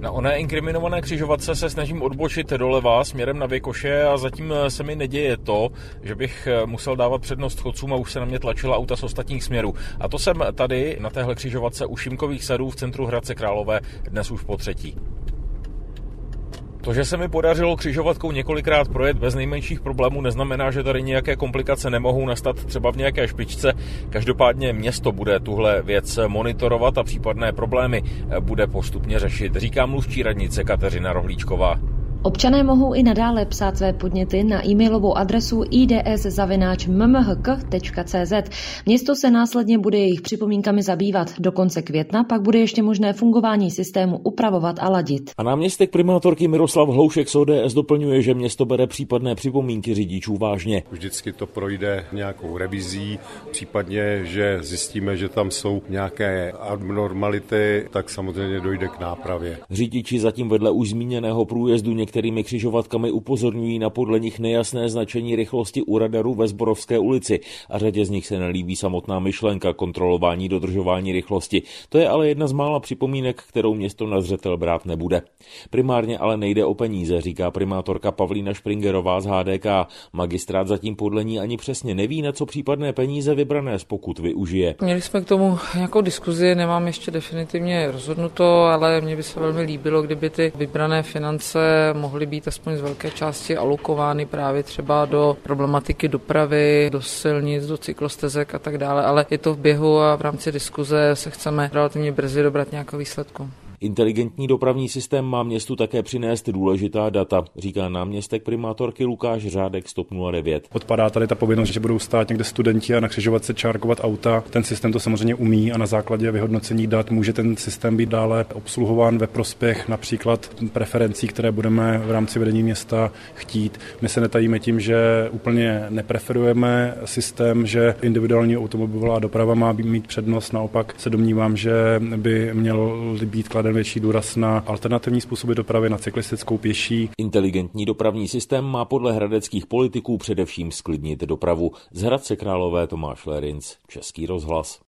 Na oné inkriminované křižovatce se snažím odbočit doleva směrem na Věkoše a zatím se mi neděje to, že bych musel dávat přednost chodcům a už se na mě tlačila auta z ostatních směrů. A to jsem tady na téhle křižovatce u Šimkových sadů v centru Hradce Králové dnes už potřetí. To, že se mi podařilo křižovatkou několikrát projet bez nejmenších problémů, neznamená, že tady nějaké komplikace nemohou nastat třeba v nějaké špičce. Každopádně město bude tuhle věc monitorovat a případné problémy bude postupně řešit, říká mluvčí radnice Kateřina Rohlíčková. Občané mohou i nadále psát své podněty na e-mailovou adresu ids@mmhk.cz. Město se následně bude jejich připomínkami zabývat. Do konce května pak bude ještě možné fungování systému upravovat a ladit. A náměstek primátorky Miroslav Hloušek z ODS doplňuje, že město bere případné připomínky řidičů vážně. Vždycky to projde nějakou revizí, případně, že zjistíme, že tam jsou nějaké abnormality, tak samozřejmě dojde k nápravě. Řidiči zatím vedle už zmíněného průjezdu některými křižovatkami upozorňují na podle nich nejasné značení rychlosti u radaru ve Zborovské ulici a řadě z nich se nelíbí samotná myšlenka kontrolování dodržování rychlosti. To je ale jedna z mála připomínek, kterou město na zřetel brát nebude. Primárně ale nejde o peníze, říká primátorka Pavlína Špringerová z HDK. Magistrát zatím podle ní ani přesně neví, na co případné peníze vybrané z pokut využije. Měli jsme k tomu nějakou diskuzi, nemám ještě definitivně rozhodnuto, ale mně by se velmi líbilo, kdyby ty vybrané finance mohly být aspoň z velké části alokovány právě třeba do problematiky dopravy, do silnic, do cyklostezek a tak dále, ale je to v běhu a v rámci diskuze se chceme relativně brzy dobrat nějakého výsledku. Inteligentní dopravní systém má městu také přinést důležitá data, říká náměstek primátorky Lukáš Řádek z TOP 09. Odpadá tady ta povinnost, že budou stát někde studenti a na křižovatce čárkovat auta. Ten systém to samozřejmě umí a na základě vyhodnocení dat může ten systém být dále obsluhován ve prospěch například preferencí, které budeme v rámci vedení města chtít. My se netajíme tím, že úplně nepreferujeme systém, že individuální automobilová doprava má mít přednost. Naopak se domnívám, že by měl být kladen větší důraz na alternativní způsoby dopravy, na cyklistickou, pěší. Inteligentní dopravní systém má podle hradeckých politiků především zklidnit dopravu. Z Hradce Králové Tomáš Lérinc, Český rozhlas.